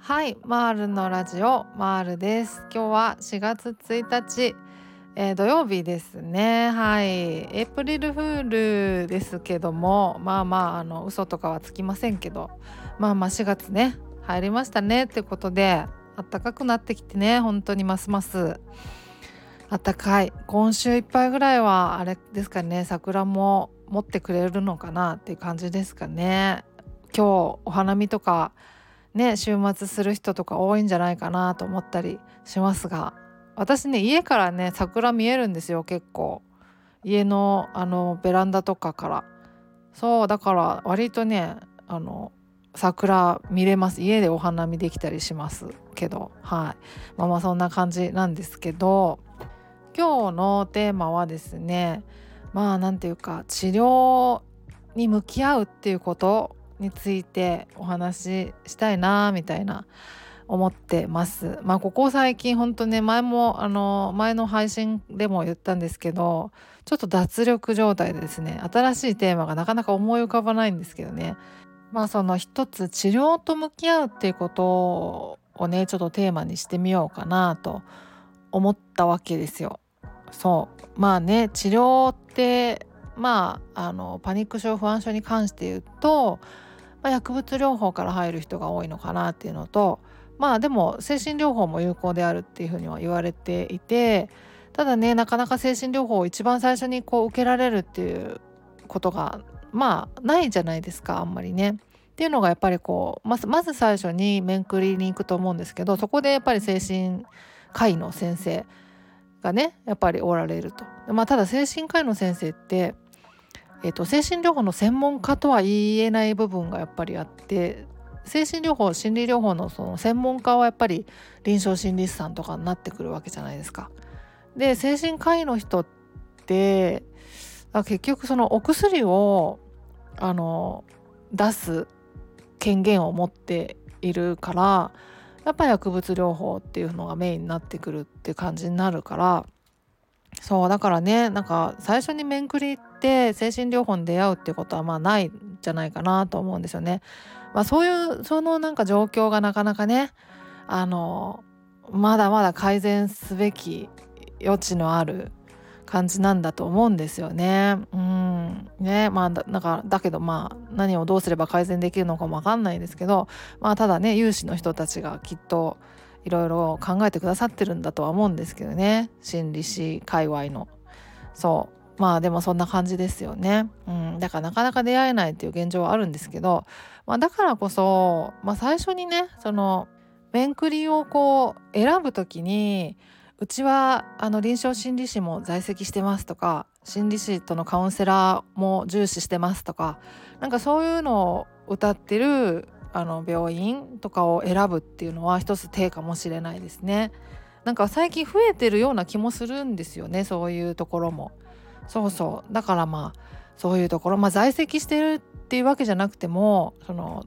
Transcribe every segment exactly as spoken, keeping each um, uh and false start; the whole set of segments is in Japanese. はい、マールのラジオ、マールです。今日はしがつついたち、えー、土曜日ですね。はい、エイプリルフールですけども、まあまああの嘘とかはつきませんけど、まあまあしがつね、入りましたねってことで、暖かくなってきてね、本当にますます暖かい。今週いっぱいぐらいはあれですかね、桜も持ってくれるのかなっていう感じですかね。今日お花見とかね、週末する人とか多いんじゃないかなと思ったりしますが、私ね、家からね桜見えるんですよ。結構家のあのベランダとかから、そうだから割とねあの桜見れます。家でお花見できたりしますけど、はい、まあまあそんな感じなんですけど、今日のテーマはですね、まあなんていうか、治療に向き合うっていうことについてお話ししたいなみたいな思ってます。まあここ最近本当ね、前もあの前の配信でも言ったんですけど、ちょっと脱力状態でですね、新しいテーマがなかなか思い浮かばないんですけどね、まあその一つ治療と向き合うっていうことをね、ちょっとテーマにしてみようかなと思ったわけですよ。そうまあね、治療ってまあ、あのパニック症不安症に関して言うと、まあ、薬物療法から入る人が多いのかなっていうのと、まあでも精神療法も有効であるっていうふうには言われていて、ただねなかなか精神療法を一番最初にこう受けられるっていうことがまあないじゃないですか、あんまりね。っていうのがやっぱりこうまず、まず最初に面繰りに行くと思うんですけど、そこでやっぱり精神科医の先生がねやっぱりおられると。まあ、ただ精神科医の先生ってえっと、精神療法の専門家とは言えない部分がやっぱりあって、精神療法心理療法のその専門家はやっぱり臨床心理士さんとかになってくるわけじゃないですか。で精神科医の人って結局そのお薬をあの出す権限を持っているから、やっぱり薬物療法っていうのがメインになってくるっていう感じになるから、そうだからね、なんか最初に面繰りって精神療法に出会うっていうことはまあないんじゃないかなと思うんですよね。まあ、そういうそのなんか状況がなかなかね、あのまだまだ改善すべき余地のある感じなんだと思うんですよね。うんね、まあだ、なんかだけどまあ何をどうすれば改善できるのかもわかんないですけど、まあただね有志の人たちがきっといろいろ考えてくださってるんだとは思うんですけどね、心理師界隈の。そうまあでもそんな感じですよね。うん、だからなかなか出会えないっていう現状はあるんですけど、まあ、だからこそ、まあ、最初にねその面繰りをこう選ぶときに、うちはあの臨床心理士も在籍してますとか、心理師とのカウンセラーも重視してますとか、なんかそういうのを謳ってるあの病院とかを選ぶっていうのは一つ手かもしれないですね。なんか最近増えてるような気もするんですよね、そういうところも。そうそうだからまあそういうところ、まあ、在籍してるっていうわけじゃなくても、その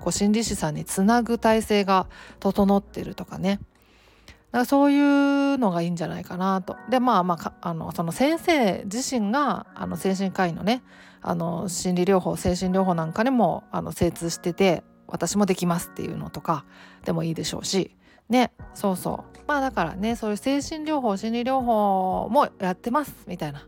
こう心理師さんにつなぐ体制が整ってるとかね、なんかそういうのがいいんじゃないかなと。でまあまあ、あのその先生自身があの精神科医のね、あの心理療法精神療法なんかにもあの精通してて、私もできますっていうのとかでもいいでしょうしね。そうそうまあだからね、そういう精神療法心理療法もやってますみたいな、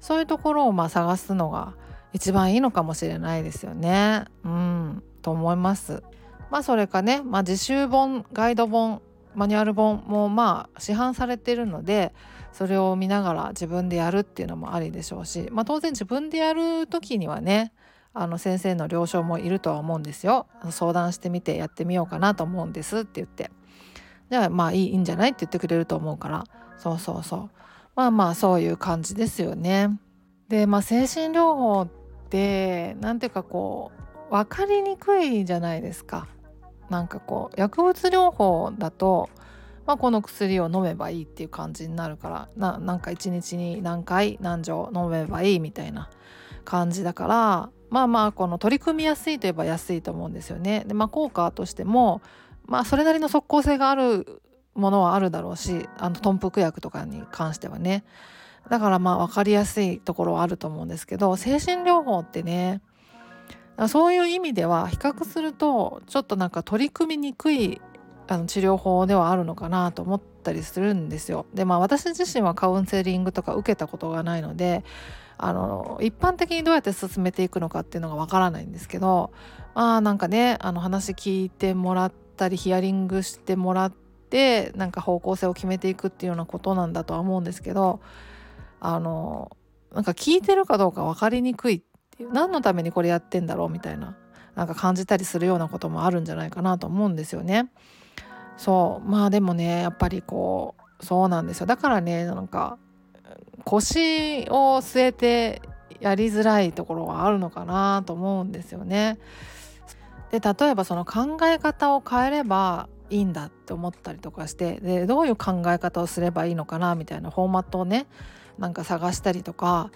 そういうところをまあ探すのが一番いいのかもしれないですよね。うんと思います。まあそれかね、まあ、自習本ガイド本マニュアル本もまあ市販されてるので、それを見ながら自分でやるっていうのもありでしょうし、まあ当然自分でやるときにはね、あの先生の了承もいるとは思うんですよ。相談してみてやってみようかなと思うんですって言って、じゃあまあいい、いいんじゃないって言ってくれると思うから、そうそうそうまあまあそういう感じですよね。でまあ精神療法ってなんていうかこう分かりにくいじゃないですか。なんかこう薬物療法だと、まあ、この薬を飲めばいいっていう感じになるから、 な, なんか一日に何回何錠飲めばいいみたいな感じだから、まあまあこの取り組みやすいといえば安いと思うんですよね。で、まあ、効果としても、まあ、それなりの即効性があるものはあるだろうし、あの頓服薬とかに関してはね、だからまあ分かりやすいところはあると思うんですけど、精神療法ってね、そういう意味では比較するとちょっとなんか取り組みにくいあの治療法ではあるのかなと思ったりするんですよ。でまあ私自身はカウンセリングとか受けたことがないので、あの一般的にどうやって進めていくのかっていうのがわからないんですけど、まあなんかね、あの話聞いてもらったりヒアリングしてもらってなんか方向性を決めていくっていうようなことなんだとは思うんですけど、あのなんか聞いてるかどうかわかりにくいっていう、何のためにこれやってんだろうみたいな、なんか感じたりするようなこともあるんじゃないかなと思うんですよね。そうまあでもね、やっぱりこうそうなんですよ。だからね、なんか腰を据えてやりづらいところはあるのかなと思うんですよね。で例えばその考え方を変えればいいんだって思ったりとかして、でどういう考え方をすればいいのかなみたいなフォーマットをね、なんか探したりとか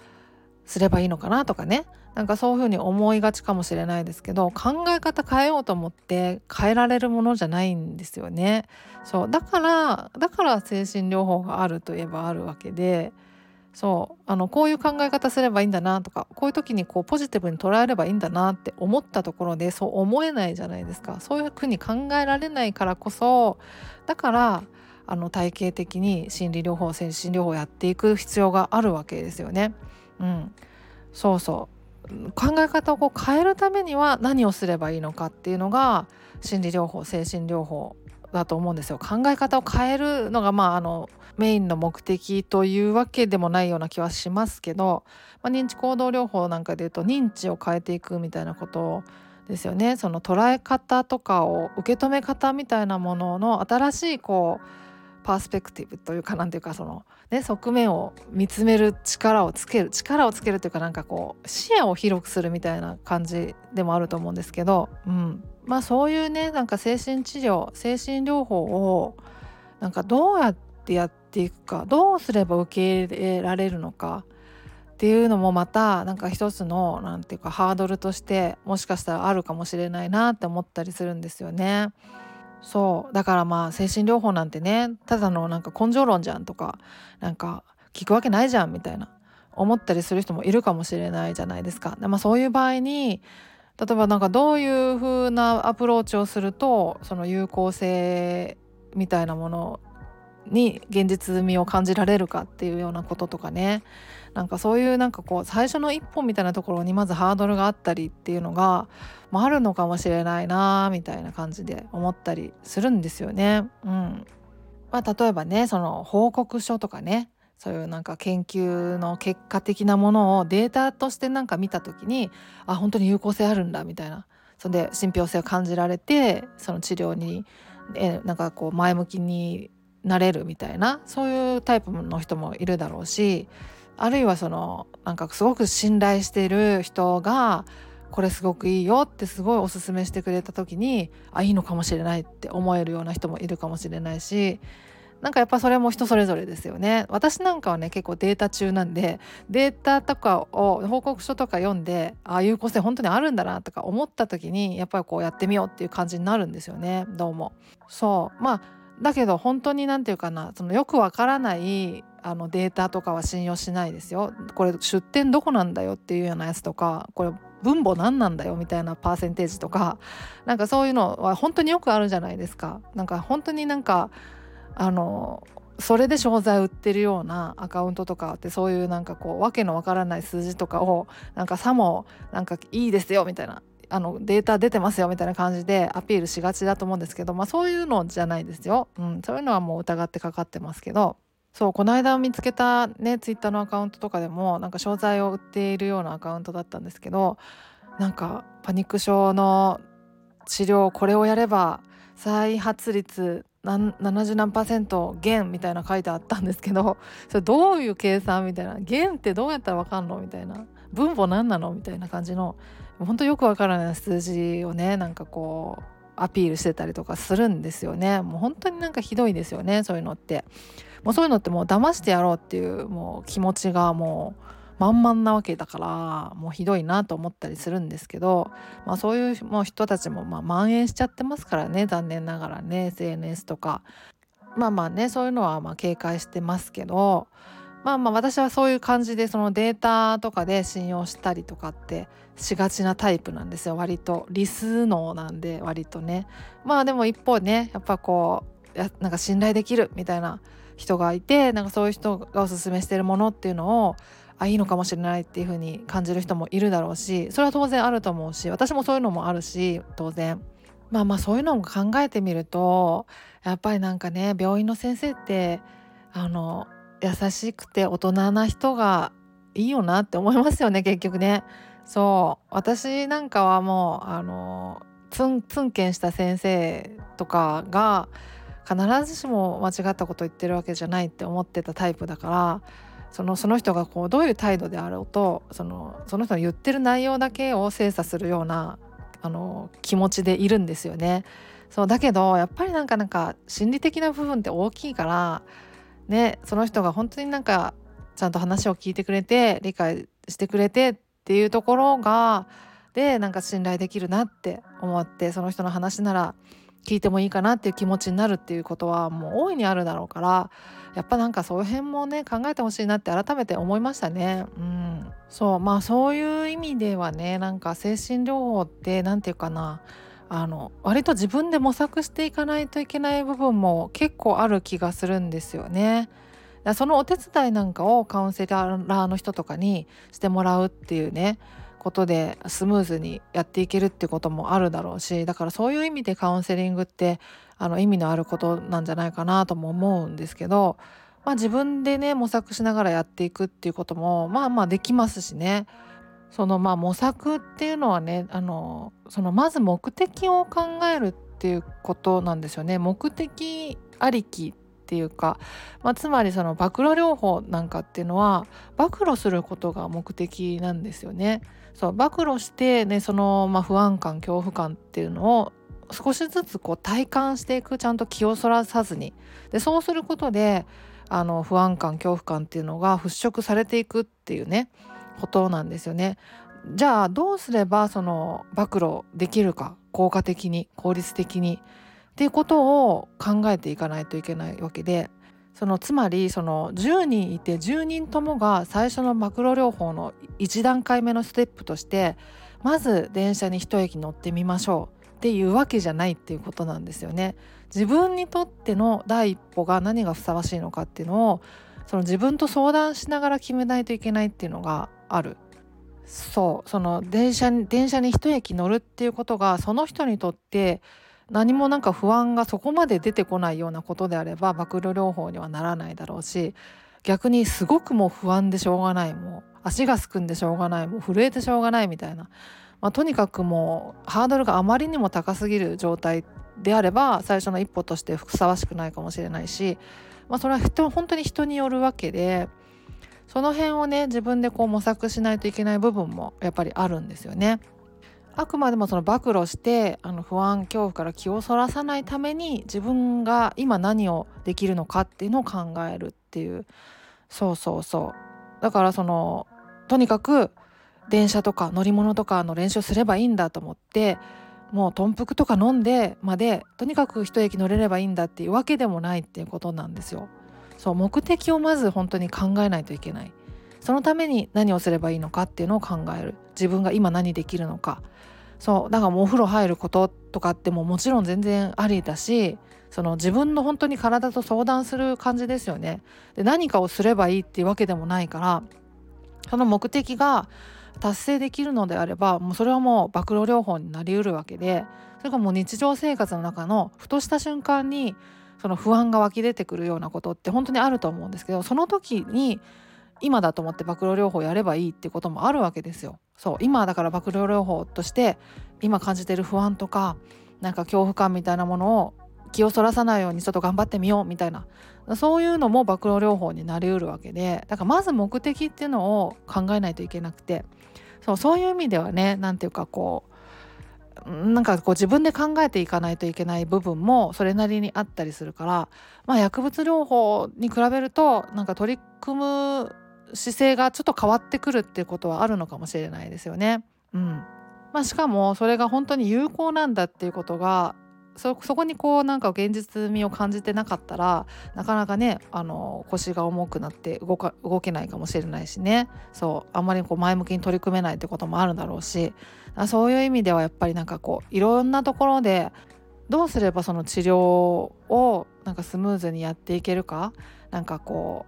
すればいいのかなとかね、なんかそういうふうに思いがちかもしれないですけど、考え方変えようと思って変えられるものじゃないんですよね。そうだからだから精神療法があるといえばあるわけで、そうあのこういう考え方すればいいんだなとか、こういう時にこうポジティブに捉えればいいんだなって思ったところでそう思えないじゃないですか。そういうふうに考えられないからこそ、だからあの体系的に心理療法精神療法をやっていく必要があるわけですよね。うん、そうそう考え方をこう変えるためには何をすればいいのかっていうのが心理療法精神療法だと思うんですよ。考え方を変えるのが、まあ、あのメインの目的というわけでもないような気はしますけど、まあ、認知行動療法なんかでいうと認知を変えていくみたいなことですよね。その捉え方とかを受け止め方みたいなものの新しいこうパースペクティブというか、なんていうかその、ね、側面を見つめる力をつける力をつけるというか、なんかこう視野を広くするみたいな感じでもあると思うんですけど、うん、まあそういうね、なんか精神治療精神療法をなんかどうやってやっていくか、どうすれば受け入れられるのかっていうのもまたなんか一つのなんていうかハードルとしてもしかしたらあるかもしれないなって思ったりするんですよね。そうだからまあ精神療法なんてね、ただのなんか根性論じゃんとか、なんか聞くわけないじゃんみたいな思ったりする人もいるかもしれないじゃないですか。で、まあ、そういう場合に例えばなんかどういう風なアプローチをするとその有効性みたいなものに現実味を感じられるかっていうようなこととかね、なんかそういうなんかこう最初の一歩みたいなところにまずハードルがあったりっていうのが、まあ、あるのかもしれないなみたいな感じで思ったりするんですよね。うんまあ、例えばね、その報告書とかね、そういうなんか研究の結果的なものをデータとしてなんか見た時に、あ本当に有効性あるんだみたいな、それで信憑性を感じられてその治療にえなんかこう前向きになれるみたいな、そういうタイプの人もいるだろうし、あるいはそのなんかすごく信頼している人がこれすごくいいよってすごいおすすめしてくれた時に、あいいのかもしれないって思えるような人もいるかもしれないし、なんかやっぱそれも人それぞれですよね。私なんかはね結構データ中なんで、データとかを報告書とか読んで、あ有効性本当にあるんだなとか思った時にやっぱりこうやってみようっていう感じになるんですよね。どうもそうまあだけど本当になんていうかな、そのよくわからないあのデータとかは信用しないですよ。これ出典どこなんだよっていうようなやつとか、これ分母何なんだよみたいなパーセンテージとか、なんかそういうのは本当によくあるじゃないですか。なんか本当になんかあのそれで商材売ってるようなアカウントとかって、そういうなんかこうわけのわからない数字とかをなんかさもなんかいいですよみたいな、あのデータ出てますよみたいな感じでアピールしがちだと思うんですけど、まあ、そういうのじゃないですよ、うん、そういうのはもう疑ってかかってますけど、そうこの間見つけたねツイッターのアカウントとかでもなんか商材を売っているようなアカウントだったんですけど、なんかパニック症の治療これをやれば再発率ななじゅうなんパーセント減みたいな書いてあったんですけど、それどういう計算みたいな、減ってどうやったら分かんのみたいな、分母何なのみたいな感じの本当よくわからない数字をねなんかこうアピールしてたりとかするんですよね。もう本当になんかひどいですよね、そういうのって。もうそういうのってもう騙してやろうっていうもう気持ちがもう満々なわけだから、もうひどいなと思ったりするんですけど、まあ、そういうもう人たちもまあ蔓延しちゃってますからね、残念ながらね エスエヌエス とかまあまあね、そういうのはまあ警戒してますけど、まあまあ私はそういう感じでそのデータとかで信用したりとかってしがちなタイプなんですよ。割と理数脳なんで割とね。まあでも一方ね、やっぱこうやなんか信頼できるみたいな人がいて、なんかそういう人がおすすめしてるものっていうのをあいいのかもしれないっていう風に感じる人もいるだろうし、それは当然あると思うし、私もそういうのもあるし当然。まあまあそういうのも考えてみるとやっぱりなんかね、病院の先生ってあの優しくて大人な人がいいよなって思いますよね、結局ね。そう、私なんかはもうあのツンツンケンした先生とかが必ずしも間違ったこと言ってるわけじゃないって思ってたタイプだから、その、その人がこうどういう態度であろうとその、その人の言ってる内容だけを精査するようなあの気持ちでいるんですよね。そうだけどやっぱりなんかなんか心理的な部分って大きいからね、その人が本当になんかちゃんと話を聞いてくれて理解してくれてっていうところがでなんか信頼できるなって思って、その人の話なら聞いてもいいかなっていう気持ちになるっていうことはもう大いにあるだろうから、やっぱなんかそういう辺もね考えてほしいなって改めて思いましたね。うん、そうまあそういう意味ではね、なんか精神療法ってなんていうかな、あの割と自分で模索していかないといけない部分も結構ある気がするんですよね。そのお手伝いなんかをカウンセラーの人とかにしてもらうっていうねことでスムーズにやっていけるってこともあるだろうし、だからそういう意味でカウンセリングってあの意味のあることなんじゃないかなとも思うんですけど、まあ、自分でね模索しながらやっていくっていうこともまあまあできますしね。そのまあ模索っていうのはね、あのそのまず目的を考えるっていうことなんですよね。目的ありきっていうか、まあ、つまりその暴露療法なんかっていうのは暴露することが目的なんですよね。そう暴露して、ね、そのまあ不安感恐怖感っていうのを少しずつこう体感していく、ちゃんと気をそらさずに。でそうすることであの不安感恐怖感っていうのが払拭されていくっていうねことなんですよね。じゃあどうすればその暴露できるか、効果的に効率的にっていうことを考えていかないといけないわけで、そのつまりそのじゅうにんいてじゅうにんともが最初の暴露療法のいち段階目のステップとしてまず電車に一駅乗ってみましょうっていうわけじゃないっていうことなんですよね。自分にとっての第一歩が何がふさわしいのかっていうのをその自分と相談しながら決めないといけないっていうのがある。そうその電車に電車に一駅乗るっていうことがその人にとって何もなんか不安がそこまで出てこないようなことであれば暴露療法にはならないだろうし、逆にすごくもう不安でしょうがない、もう足がすくんでしょうがない、もう震えてしょうがないみたいな、まあ、とにかくもうハードルがあまりにも高すぎる状態であれば最初の一歩としてふさわしくないかもしれないし、まあ、それは人本当に人によるわけで、その辺をね自分でこう模索しないといけない部分もやっぱりあるんですよね。あくまでもその暴露してあの不安恐怖から気をそらさないために自分が今何をできるのかっていうのを考えるっていう、そうそうそうだからそのとにかく電車とか乗り物とかの練習すればいいんだと思ってもうとんぷくとか飲んでまでとにかく一駅乗れればいいんだっていうわけでもないっていうことなんですよ。そう目的をまず本当に考えないといけない。そのために何をすればいいのかっていうのを考える。自分が今何できるのか。そうだからもうお風呂入ることとかってももちろん全然ありだし、その自分の本当に体と相談する感じですよね。で何かをすればいいっていうわけでもないから、その目的が達成できるのであればもうそれはもう暴露療法になりうるわけで、それがもう日常生活の中のふとした瞬間にその不安が湧き出てくるようなことって本当にあると思うんですけど、その時に今だと思って暴露療法やればいいってこともあるわけですよ。そう今だから暴露療法として今感じてる不安とかなんか恐怖感みたいなものを気をそらさないようにちょっと頑張ってみようみたいな、そういうのも暴露療法になりうるわけで、だからまず目的っていうのを考えないといけなくて、そう、そういう意味ではねなんていうかこうなんかこう自分で考えていかないといけない部分もそれなりにあったりするから、まあ、薬物療法に比べるとなんか取り組む姿勢がちょっと変わってくるっていうことはあるのかもしれないですよね。うんまあ、しかもそれが本当に有効なんだっていうことがそ, そこにこうなんか現実味を感じてなかったらなかなかね、あの腰が重くなって動か動けないかもしれないしね。そうあんまりこう前向きに取り組めないってこともあるだろうし、そういう意味ではやっぱりなんかこういろんなところでどうすればその治療をなんかスムーズにやっていけるか、なんかこ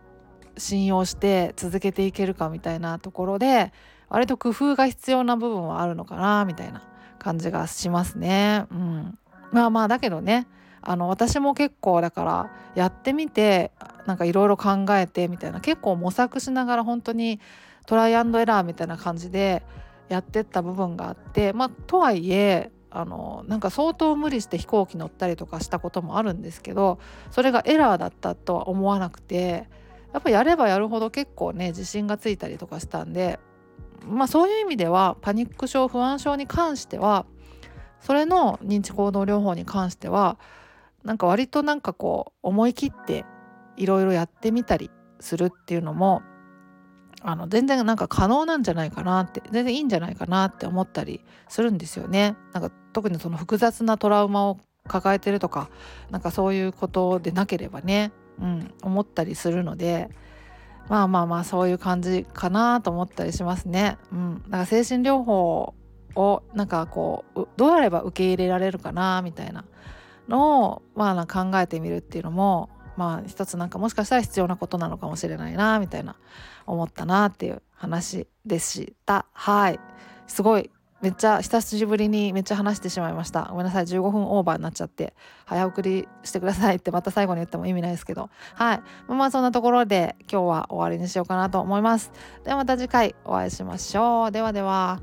う信用して続けていけるかみたいなところで割と工夫が必要な部分はあるのかなみたいな感じがしますね、うん、まあまあだけどね、あの私も結構だからやってみてなんかいろいろ考えてみたいな、結構模索しながら本当にトライアンドエラーみたいな感じでやってった部分があって、まあ、とはいえあのなんか相当無理して飛行機乗ったりとかしたこともあるんですけど、それがエラーだったとは思わなくて、やっぱやればやるほど結構ね自信がついたりとかしたんで、まあ、そういう意味ではパニック症不安症に関しては、それの認知行動療法に関してはなんか割となんかこう思い切っていろいろやってみたりするっていうのもあの全然なんか可能なんじゃないかなって、全然いいんじゃないかなって思ったりするんですよね。なんか特にその複雑なトラウマを抱えてるとかなんかそういうことでなければね、うん、思ったりするので、まあまあまあそういう感じかなと思ったりしますね、うん、なんか精神療法をなんかこうどうやれば受け入れられるかなみたいなのを、まあ、なんか考えてみるっていうのもまあ一つなんかもしかしたら必要なことなのかもしれないなみたいな思ったなっていう話でした。はい、すごいめっちゃ久しぶりにめっちゃ話してしまいました。ごめんなさい、じゅうごふんオーバーになっちゃって早送りしてくださいってまた最後に言っても意味ないですけど、はい、まあそんなところで今日は終わりにしようかなと思います。ではまた次回お会いしましょう。ではでは。